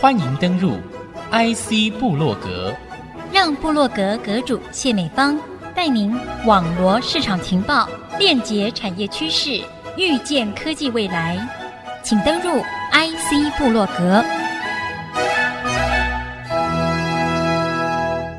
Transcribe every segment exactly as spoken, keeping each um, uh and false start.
欢迎登入 I C 部落格，让部落格阁主谢美芳带您网罗市场情报，链接产业趋势，预见科技未来。请登入 I C 部落格。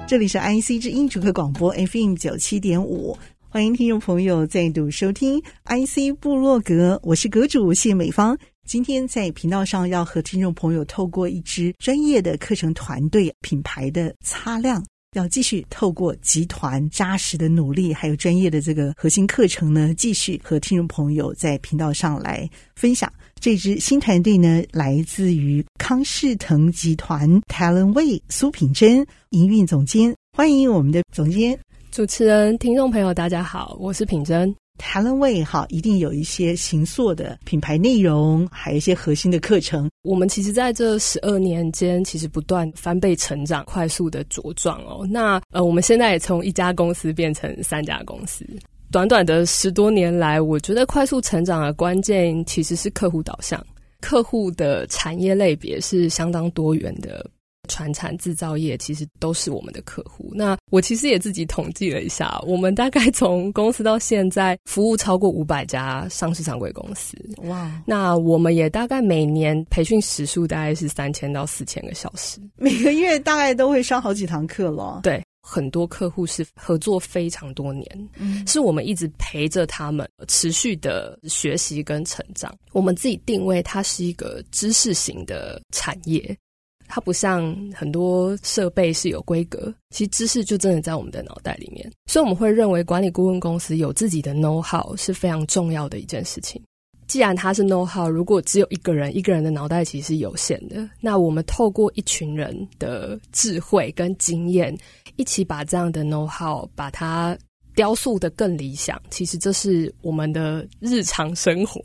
这里是 I C 之音主客广播 F M 九十七点五，欢迎听众朋友再度收听 I C 部落格，我是阁主谢美芳。今天在频道上要和听众朋友透过一支专业的课程团队品牌的擦亮，要继续透过集团扎实的努力还有专业的这个核心课程呢，继续和听众朋友在频道上来分享。这支新团队呢，来自于康士腾集团 Talentway 苏品珍营运总监，欢迎我们的总监。主持人、听众朋友大家好，我是品珍。Talentway 哈，一定有一些形塑的品牌内容，还有一些核心的课程。我们其实在这十二年间，其实不断翻倍成长，快速的茁壮哦。那呃，我们现在也从一家公司变成三家公司。短短的十多年来，我觉得快速成长的关键其实是客户导向。客户的产业类别是相当多元的。传产制造业其实都是我们的客户，那我其实也自己统计了一下，我们大概从公司到现在服务超过五百家上市常规公司。哇！ Wow. 那我们也大概每年培训时数大概是三千到四千个小时，每个月大概都会上好几堂课了。对，很多客户是合作非常多年、嗯、是我们一直陪着他们持续的学习跟成长。我们自己定位它是一个知识型的产业，它不像很多设备是有规格，其实知识就真的在我们的脑袋里面，所以我们会认为管理顾问公司有自己的 know-how 是非常重要的一件事情。既然它是 know-how， 如果只有一个人，一个人的脑袋其实是有限的，那我们透过一群人的智慧跟经验，一起把这样的 know-how 把它雕塑的更理想，其实这是我们的日常生活。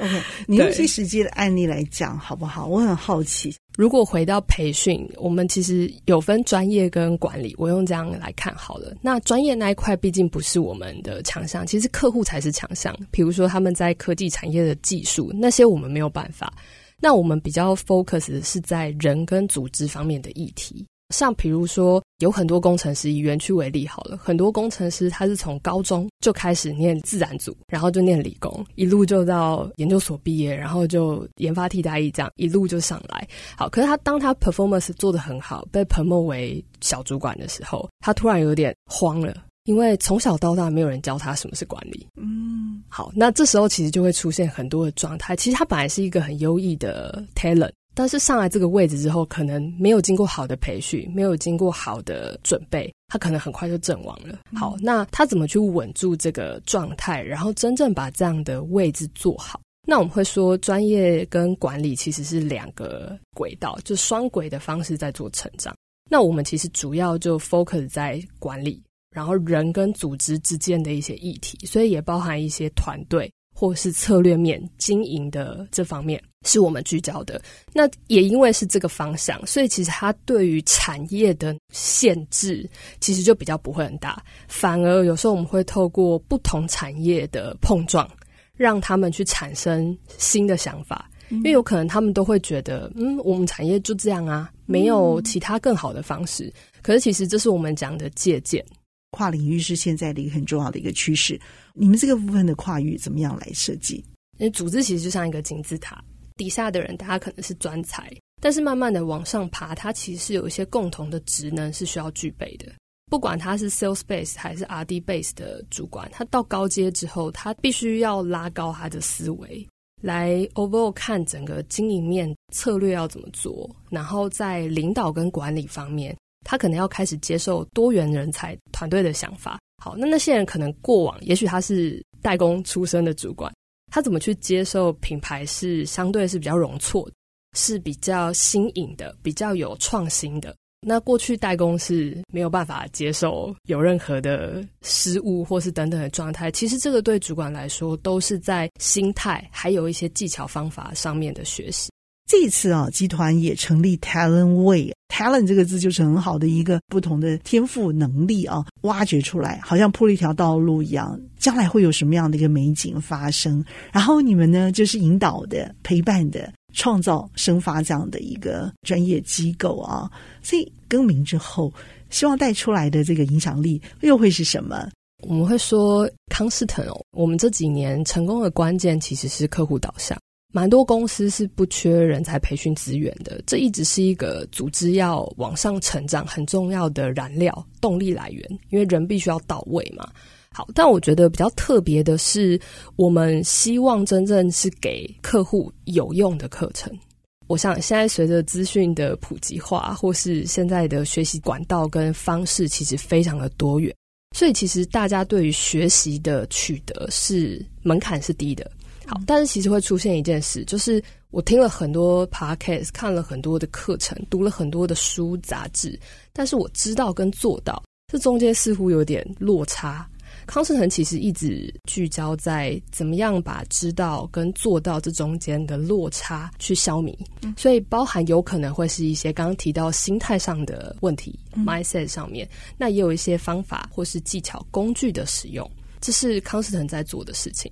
okay, 你用一些实际的案例来讲好不好？我很好奇。如果回到培训，我们其实有分专业跟管理，我用这样来看好了。那专业那一块毕竟不是我们的强项，其实客户才是强项，比如说他们在科技产业的技术，那些我们没有办法。那我们比较 focus 的是在人跟组织方面的议题，像比如说有很多工程师，以园区为例好了，很多工程师他是从高中就开始念自然组，然后就念理工，一路就到研究所毕业，然后就研发替代役，这样一路就上来。好，可是他当他 performance 做得很好，被 promote 为小主管的时候，他突然有点慌了，因为从小到大没有人教他什么是管理。嗯，好，那这时候其实就会出现很多的状态，其实他本来是一个很优异的 talent，但是上来这个位置之后，可能没有经过好的培训，没有经过好的准备，他可能很快就阵亡了。好，那他怎么去稳住这个状态，然后真正把这样的位置做好？那我们会说，专业跟管理其实是两个轨道，就双轨的方式在做成长。那我们其实主要就 focus 在管理，然后人跟组织之间的一些议题，所以也包含一些团队或是策略面经营的这方面是我们聚焦的。那也因为是这个方向，所以其实它对于产业的限制其实就比较不会很大，反而有时候我们会透过不同产业的碰撞，让他们去产生新的想法。因为有可能他们都会觉得嗯，我们产业就这样啊，没有其他更好的方式、嗯、可是其实这是我们讲的借鉴。跨领域是现在的一个很重要的一个趋势，你们这个部分的跨域怎么样来设计？因为组织其实就像一个金字塔，底下的人大家可能是专才，但是慢慢的往上爬，它其实是有一些共同的职能是需要具备的。不管他是 sales base 还是 R D base 的主管，他到高阶之后，他必须要拉高他的思维，来 overall 看整个经营面策略要怎么做，然后在领导跟管理方面，他可能要开始接受多元人才团队的想法。好，那那些人可能过往也许他是代工出身的主管，他怎么去接受品牌是相对是比较容错的，是比较新颖的，比较有创新的。那过去代工是没有办法接受有任何的失误或是等等的状态，其实这个对主管来说都是在心态还有一些技巧方法上面的学习。这一次啊，集团也成立 Talentway， Talent 这个字就是很好的一个不同的天赋能力啊，挖掘出来，好像铺了一条道路一样，将来会有什么样的一个美景发生？然后你们呢，就是引导的、陪伴的，创造生发这样的一个专业机构啊。所以更名之后希望带出来的这个影响力又会是什么？我们会说康士腾哦，我们这几年成功的关键其实是客户导向，蛮多公司是不缺人才培训资源的，这一直是一个组织要往上成长很重要的燃料动力来源，因为人必须要到位嘛。好，但我觉得比较特别的是，我们希望真正是给客户有用的课程。我想现在随着资讯的普及化，或是现在的学习管道跟方式其实非常的多元，所以其实大家对于学习的取得是门槛是低的。好，但是其实会出现一件事，就是我听了很多 podcast， 看了很多的课程，读了很多的书杂志，但是我知道跟做到这中间似乎有点落差。康士腾其实一直聚焦在怎么样把知道跟做到这中间的落差去消弭，嗯、所以包含有可能会是一些刚刚提到心态上的问题，嗯、mindset 上面，那也有一些方法或是技巧工具的使用，这是康士腾在做的事情。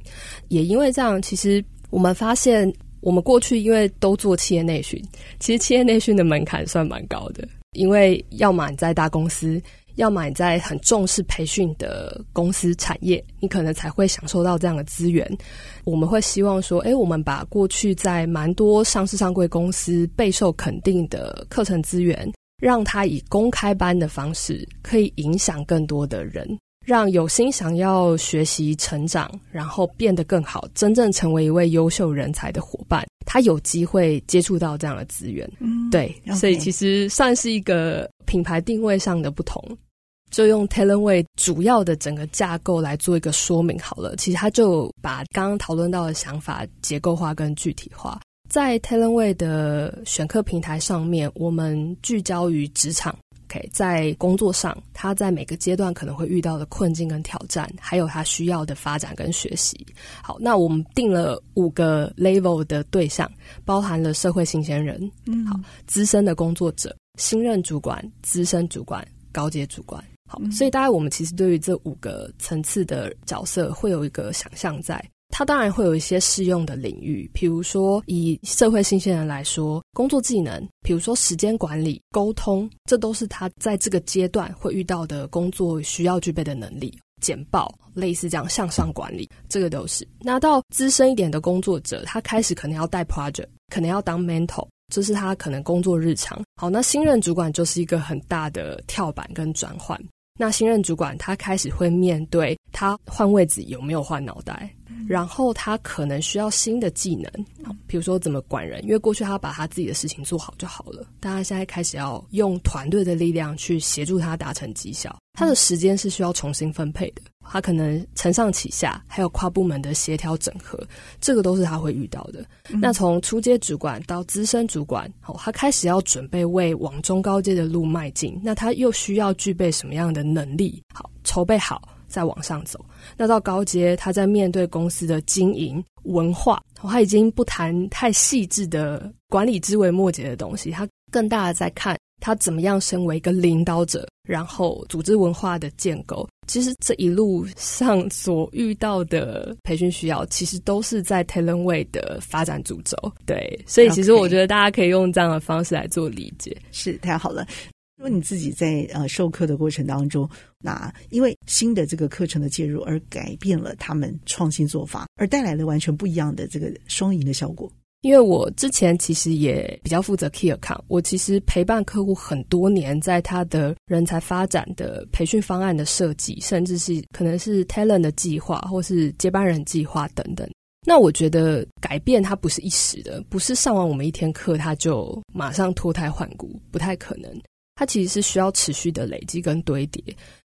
也因为这样，其实我们发现我们过去因为都做企业内训，其实企业内训的门槛算蛮高的，因为要么你在大公司，要么你在很重视培训的公司产业，你可能才会享受到这样的资源。我们会希望说，诶，我们把过去在蛮多上市上柜公司备受肯定的课程资源，让它以公开班的方式可以影响更多的人，让有心想要学习成长，然后变得更好，真正成为一位优秀人才的伙伴，他有机会接触到这样的资源。嗯，对， okay. 所以其实算是一个品牌定位上的不同。就用 Talentway 主要的整个架构来做一个说明好了，其实他就把刚刚讨论到的想法结构化跟具体化。在 Talentway 的选课平台上面，我们聚焦于职场，Okay, 在工作上他在每个阶段可能会遇到的困境跟挑战，还有他需要的发展跟学习。好，那我们定了五个 level 的对象，包含了社会新鲜人、嗯、好，资深的工作者、新任主管、资深主管、高阶主管。好、嗯、所以大概我们其实对于这五个层次的角色会有一个想象在，它当然会有一些适用的领域，比如说以社会新鲜人来说，工作技能，比如说时间管理、沟通，这都是他在这个阶段会遇到的工作需要具备的能力，简报，类似这样向上管理，这个都是。那到资深一点的工作者，他开始可能要带 project， 可能要当 mentor， 这是他可能工作日常。好，那新任主管就是一个很大的跳板跟转换，那新任主管他开始会面对他换位子有没有换脑袋，然后他可能需要新的技能，比如说怎么管人，因为过去他把他自己的事情做好就好了，但他现在开始要用团队的力量去协助他达成绩效，他的时间是需要重新分配的，他可能承上启下，还有跨部门的协调整合，这个都是他会遇到的。嗯、那从初阶主管到资深主管、哦、他开始要准备为往中高阶的路迈进，那他又需要具备什么样的能力，好，筹备好再往上走。那到高阶，他在面对公司的经营文化、哦、他已经不谈太细致的管理枝微末节的东西，他更大的在看他怎么样身为一个领导者，然后组织文化的建构。其实这一路上所遇到的培训需要，其实都是在 Talentway 的发展主轴。对，所以其实我觉得大家可以用这样的方式来做理解。Okay. 是，太好了。如果你自己在呃授课的过程当中，那因为新的这个课程的介入而改变了他们创新做法，而带来了完全不一样的这个双赢的效果。因为我之前其实也比较负责 Key Account， 我其实陪伴客户很多年，在他的人才发展的培训方案的设计，甚至是可能是 Talent 的计划或是接班人计划等等。那我觉得改变它不是一时的，不是上完我们一天课它就马上脱胎换骨，不太可能，它其实是需要持续的累积跟堆叠。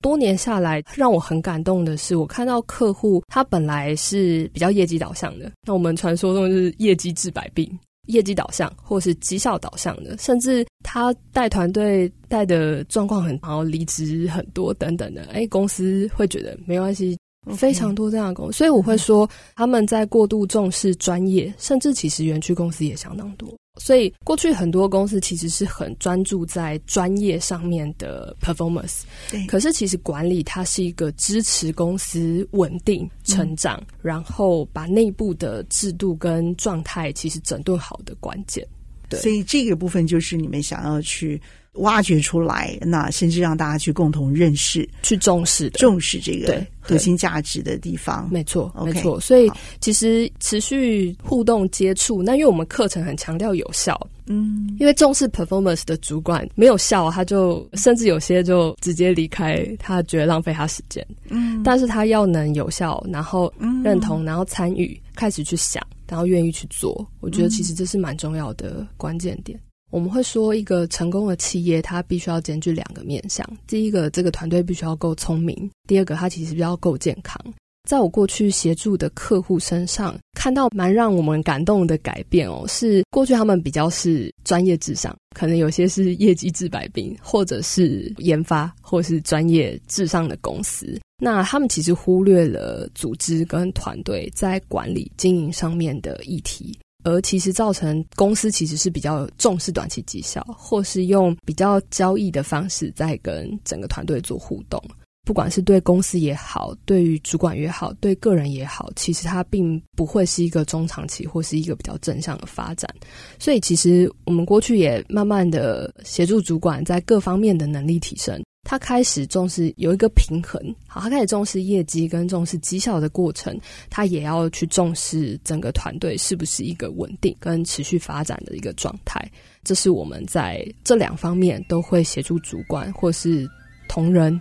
多年下来，让我很感动的是，我看到客户他本来是比较业绩导向的，那我们传说中就是业绩治百病，业绩导向或是绩效导向的，甚至他带团队带的状况很好，离职很多等等的，哎，公司会觉得没关系， okay. 非常多这样的公司，所以我会说他们在过度重视专业，甚至其实园区公司也相当多。所以过去很多公司其实是很专注在专业上面的 performance， 对，可是其实管理它是一个支持公司稳定成长、嗯、然后把内部的制度跟状态其实整顿好的关键，对，所以这个部分就是你们想要去挖掘出来，那甚至让大家去共同认识去重视的重视这个核心价值的地方，没错、okay, 没错，所以其实持续互动接触，那因为我们课程很强调有效，嗯，因为重视 performance 的主管没有效，他就甚至有些就直接离开，他觉得浪费他时间，嗯，但是他要能有效，然后认同，然后参与，开始去想，然后愿意去做，我觉得其实这是蛮重要的关键点。我们会说一个成功的企业它必须要兼具两个面向，第一个这个团队必须要够聪明，第二个它其实要够健康。在我过去协助的客户身上看到蛮让我们感动的改变哦，是过去他们比较是专业至上，可能有些是业绩治百病，或者是研发或是专业至上的公司，那他们其实忽略了组织跟团队在管理经营上面的议题，而其实造成公司其实是比较重视短期绩效，或是用比较交易的方式在跟整个团队做互动，不管是对公司也好，对于主管也好，对个人也好，其实它并不会是一个中长期或是一个比较正向的发展。所以其实我们过去也慢慢的协助主管在各方面的能力提升，他开始重视有一个平衡，好，他开始重视业绩跟重视绩效的过程，他也要去重视整个团队是不是一个稳定跟持续发展的一个状态。这是我们在这两方面都会协助主管或是同仁，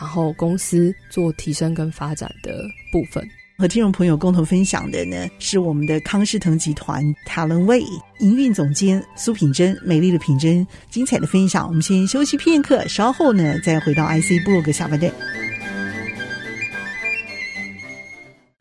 然后公司做提升跟发展的部分。和听众朋友共同分享的呢，是我们的康士腾集团 Talentway 营运总监苏品珍，美丽的品珍精彩的分享。我们先休息片刻，稍后呢再回到 I C 部落格下半段。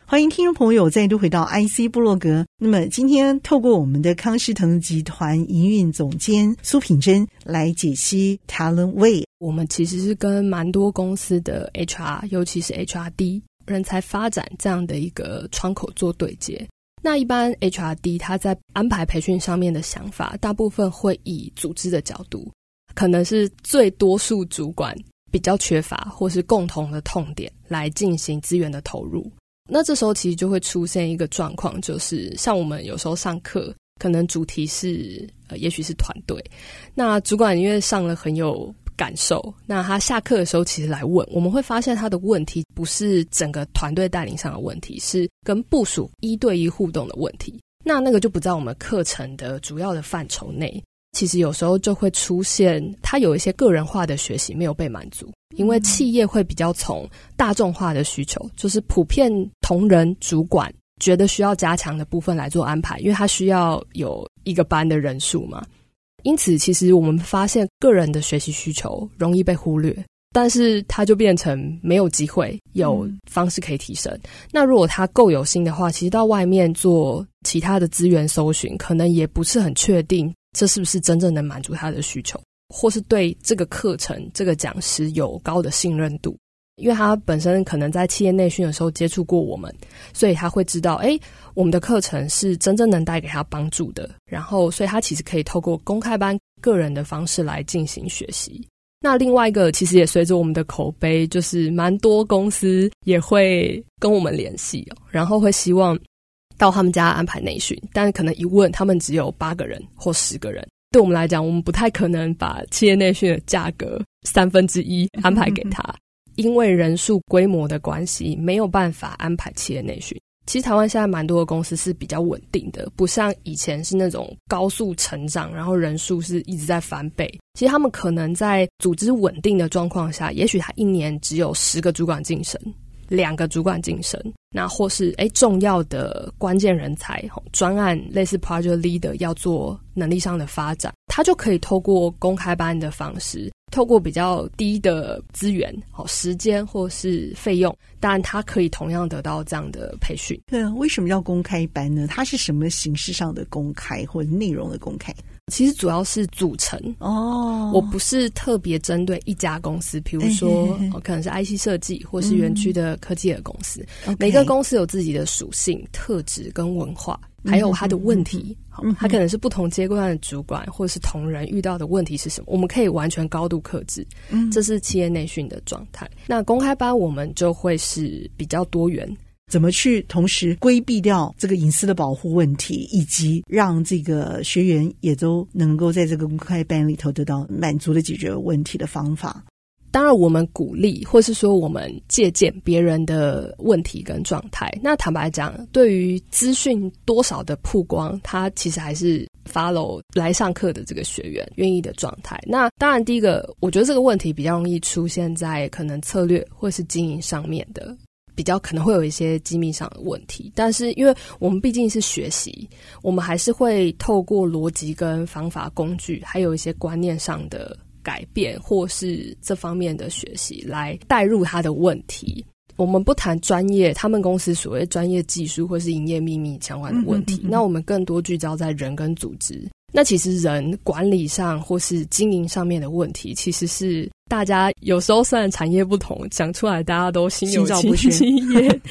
欢迎听众朋友再度回到 I C 部落格。那么今天透过我们的康士腾集团营运总监苏品珍来解析 Talentway， 我们其实是跟蛮多公司的 H R， 尤其是 H R D人才发展这样的一个窗口做对接。那一般 H R D 他在安排培训上面的想法，大部分会以组织的角度，可能是最多数主管比较缺乏或是共同的痛点来进行资源的投入。那这时候其实就会出现一个状况，就是像我们有时候上课可能主题是、呃、也许是团队，那主管因为上了很有感受，那他下课的时候其实来问，我们会发现他的问题不是整个团队带领上的问题，是跟部属一对一互动的问题，那那个就不在我们课程的主要的范畴内。其实有时候就会出现他有一些个人化的学习没有被满足，因为企业会比较从大众化的需求，就是普遍同仁主管觉得需要加强的部分来做安排，因为他需要有一个班的人数嘛。因此其实我们发现个人的学习需求容易被忽略，但是它就变成没有机会有方式可以提升、嗯、那如果它够有心的话，其实到外面做其他的资源搜寻，可能也不是很确定这是不是真正能满足它的需求，或是对这个课程这个讲师有高的信任度，因为他本身可能在企业内训的时候接触过我们，所以他会知道诶，我们的课程是真正能带给他帮助的，然后所以他其实可以透过公开班个人的方式来进行学习。那另外一个其实也随着我们的口碑，就是蛮多公司也会跟我们联系、哦、然后会希望到他们家安排内训，但可能一问他们只有八个人或十个人，对我们来讲我们不太可能把企业内训的价格三分之一安排给他，因为人数规模的关系没有办法安排企业内训。其实台湾现在蛮多的公司是比较稳定的，不像以前是那种高速成长，然后人数是一直在翻倍，其实他们可能在组织稳定的状况下，也许他一年只有十个主管晋升，两个主管晋升，那或是诶重要的关键人才专案类似 project leader 要做能力上的发展，他就可以透过公开班的方式，透过比较低的资源、时间或是费用，当然他可以同样得到这样的培训。对，为什么要公开班呢？它是什么形式上的公开或者内容的公开？其实主要是组成哦，我不是特别针对一家公司，比如说、哎哎哎、可能是 I C 设计或是园区的科技的公司、嗯、每个公司有自己的属性、特质跟文化，还有他的问题、嗯嗯、他可能是不同阶段的主管或者是同仁遇到的问题是什么，我们可以完全高度克制、嗯、这是企业内训的状态。那公开班我们就会是比较多元，怎么去同时规避掉这个隐私的保护问题，以及让这个学员也都能够在这个公开班里头得到满足的解决问题的方法。当然我们鼓励或是说我们借鉴别人的问题跟状态，那坦白讲对于资讯多少的曝光，它其实还是 follow 来上课的这个学员愿意的状态。那当然第一个我觉得这个问题比较容易出现在可能策略或是经营上面的，比较可能会有一些机密上的问题，但是因为我们毕竟是学习，我们还是会透过逻辑跟方法工具还有一些观念上的改变或是这方面的学习来带入他的问题。我们不谈专业，他们公司所谓专业技术或是营业秘密相关的问题，嗯嗯嗯嗯那我们更多聚焦在人跟组织。那其实人管理上或是经营上面的问题，其实是大家有时候虽然产业不同，讲出来大家都心有戚戚焉。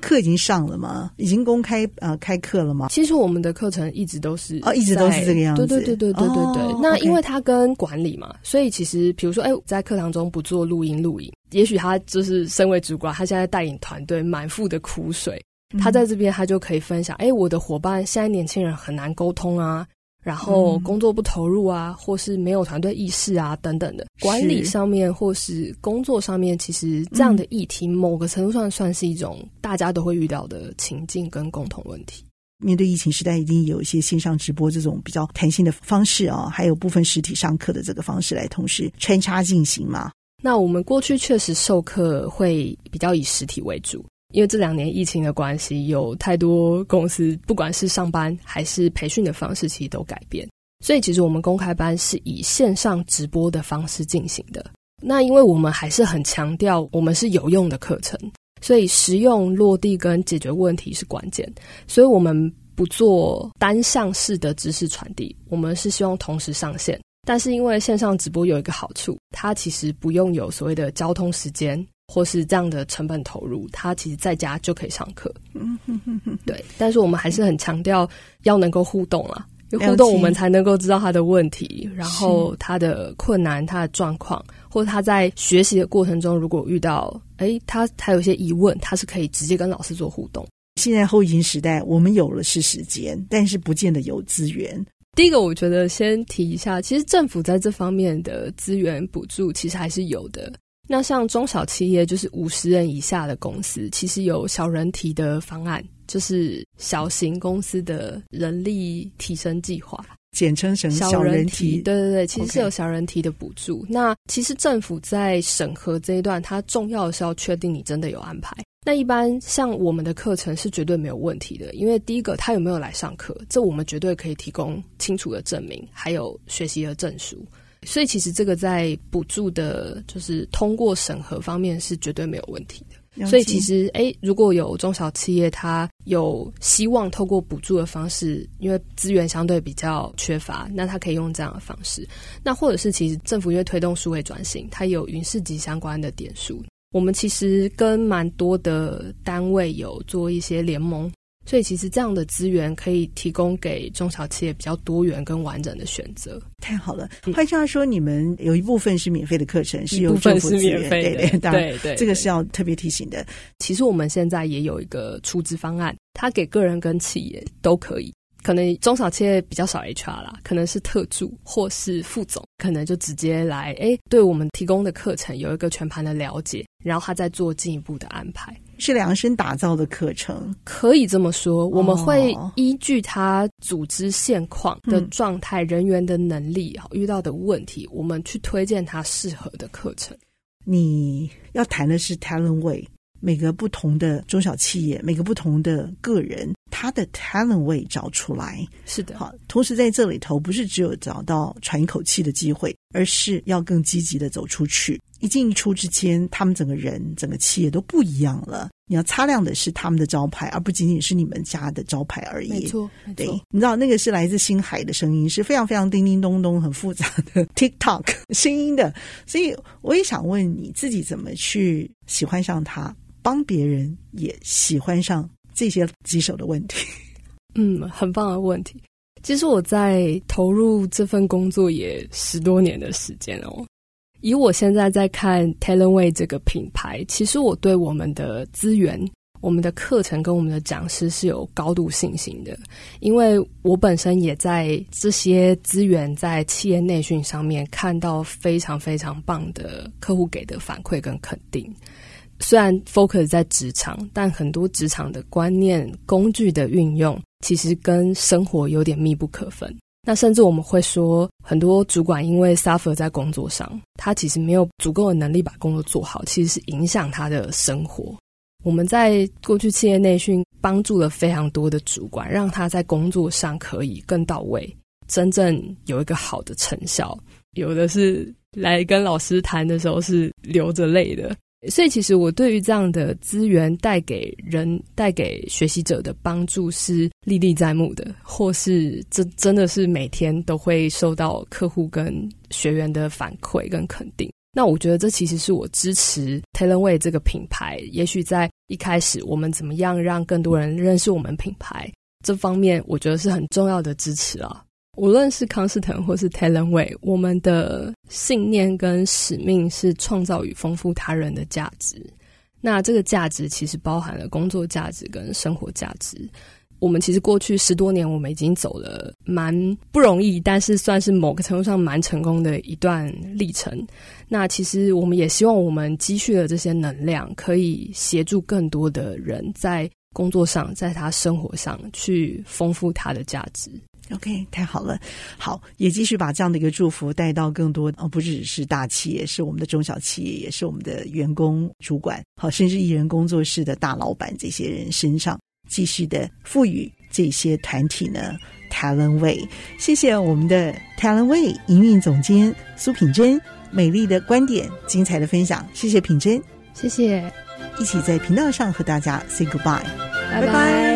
课已经上了吗？已经公开呃开课了吗？其实我们的课程一直都是哦，一直都是这个样子。对对对对对对对。哦、那因为它跟管理嘛， okay. 所以其实比如说，哎，在课堂中不做录音录影，也许他就是身为主管，他现在带领团队满腹的苦水，嗯、他在这边他就可以分享，哎，我的伙伴现在年轻人很难沟通啊。然后工作不投入啊、嗯、或是没有团队意识啊等等的管理上面或是工作上面，其实这样的议题某个程度上算是一种大家都会遇到的情境跟共同问题。面对疫情时代，一定有一些线上直播这种比较弹性的方式啊、哦，还有部分实体上课的这个方式来同时穿插进行嘛。那我们过去确实授课会比较以实体为主，因为这两年疫情的关系，有太多公司不管是上班还是培训的方式其实都改变，所以其实我们公开班是以线上直播的方式进行的。那因为我们还是很强调我们是有用的课程，所以实用落地跟解决问题是关键，所以我们不做单向式的知识传递，我们是希望同时上线。但是因为线上直播有一个好处，它其实不用有所谓的交通时间或是这样的成本投入，他其实在家就可以上课。嗯哼哼哼，对。但是我们还是很强调要能够互动啊，因为互动我们才能够知道他的问题，然后他的困难、他的状况，或者他在学习的过程中，如果遇到哎他还有一些疑问，他是可以直接跟老师做互动。现在后疫情时代，我们有了是时间，但是不见得有资源。第一个我觉得先提一下，其实政府在这方面的资源补助其实还是有的。那像中小企业就是五十人以下的公司，其实有小人提的方案，就是小型公司的人力提升计划，简称成小人提。对对对，其实是有小人提的补助。Okay. 那其实政府在审核这一段，它重要的是要确定你真的有安排。那一般像我们的课程是绝对没有问题的，因为第一个他有没有来上课，这我们绝对可以提供清楚的证明，还有学习的证书。所以其实这个在补助的就是通过审核方面是绝对没有问题的。所以其实诶如果有中小企业它有希望透过补助的方式，因为资源相对比较缺乏，那它可以用这样的方式。那或者是其实政府因为推动数位转型，它有云市集相关的点数，我们其实跟蛮多的单位有做一些联盟，所以其实这样的资源可以提供给中小企业比较多元跟完整的选择。太好了，换句话说，你们有一部分是免费的课程，是有政府资源，一部分是免费的，对对，当然，对对对，这个是要特别提醒的。其实我们现在也有一个出资方案，它给个人跟企业都可以。可能中小企业比较少 H R 啦，可能是特助或是副总，可能就直接来诶对我们提供的课程有一个全盘的了解，然后他再做进一步的安排。是量身打造的课程，可以这么说。我们会依据他组织现况的状态、哦嗯、人员的能力、遇到的问题，我们去推荐他适合的课程。你要谈的是 Talentway， 每个不同的中小企业，每个不同的个人，他的 Talentway 找出来。是的，好，同时在这里头不是只有找到喘一口气的机会，而是要更积极的走出去。一进一出之间，他们整个人整个企业都不一样了。你要擦亮的是他们的招牌，而不仅仅是你们家的招牌而已。没错，没错。对，你知道那个是来自星海的声音，是非常非常叮叮咚咚很复杂的 TikTok 声音的。所以我也想问你自己怎么去喜欢上它，帮别人也喜欢上这些棘手的问题。嗯，很棒的问题。其实我在投入这份工作也十多年的时间哦。以我现在在看 Talentway 这个品牌，其实我对我们的资源、我们的课程跟我们的讲师是有高度信心的，因为我本身也在这些资源在企业内训上面看到非常非常棒的客户给的反馈跟肯定。虽然 focus 在职场，但很多职场的观念、工具的运用，其实跟生活有点密不可分。那甚至我们会说，很多主管因为 suffer 在工作上，他其实没有足够的能力把工作做好，其实是影响他的生活。我们在过去企业内训帮助了非常多的主管，让他在工作上可以更到位，真正有一个好的成效。有的是来跟老师谈的时候是流着泪的。所以其实我对于这样的资源带给人、带给学习者的帮助是历历在目的，或是这真的是每天都会受到客户跟学员的反馈跟肯定。那我觉得这其实是我支持 Talentway 这个品牌，也许在一开始我们怎么样让更多人认识我们品牌这方面，我觉得是很重要的支持啊。无论是康士腾或是 Talentway， 我们的信念跟使命是创造与丰富他人的价值。那这个价值其实包含了工作价值跟生活价值。我们其实过去十多年，我们已经走了蛮不容易，但是算是某个程度上蛮成功的一段历程。那其实我们也希望我们积蓄的这些能量，可以协助更多的人在工作上，在他生活上去丰富他的价值。OK， 太好了。好，也继续把这样的一个祝福带到更多、哦、不只是大企业，是我们的中小企业，也是我们的员工主管，好，甚至艺人工作室的大老板，这些人身上继续的赋予这些团体呢 Talentway。 谢谢我们的 Talentway 营运总监苏品珍，美丽的观点，精彩的分享，谢谢品珍。谢谢。一起在频道上和大家 say goodbye， 拜拜。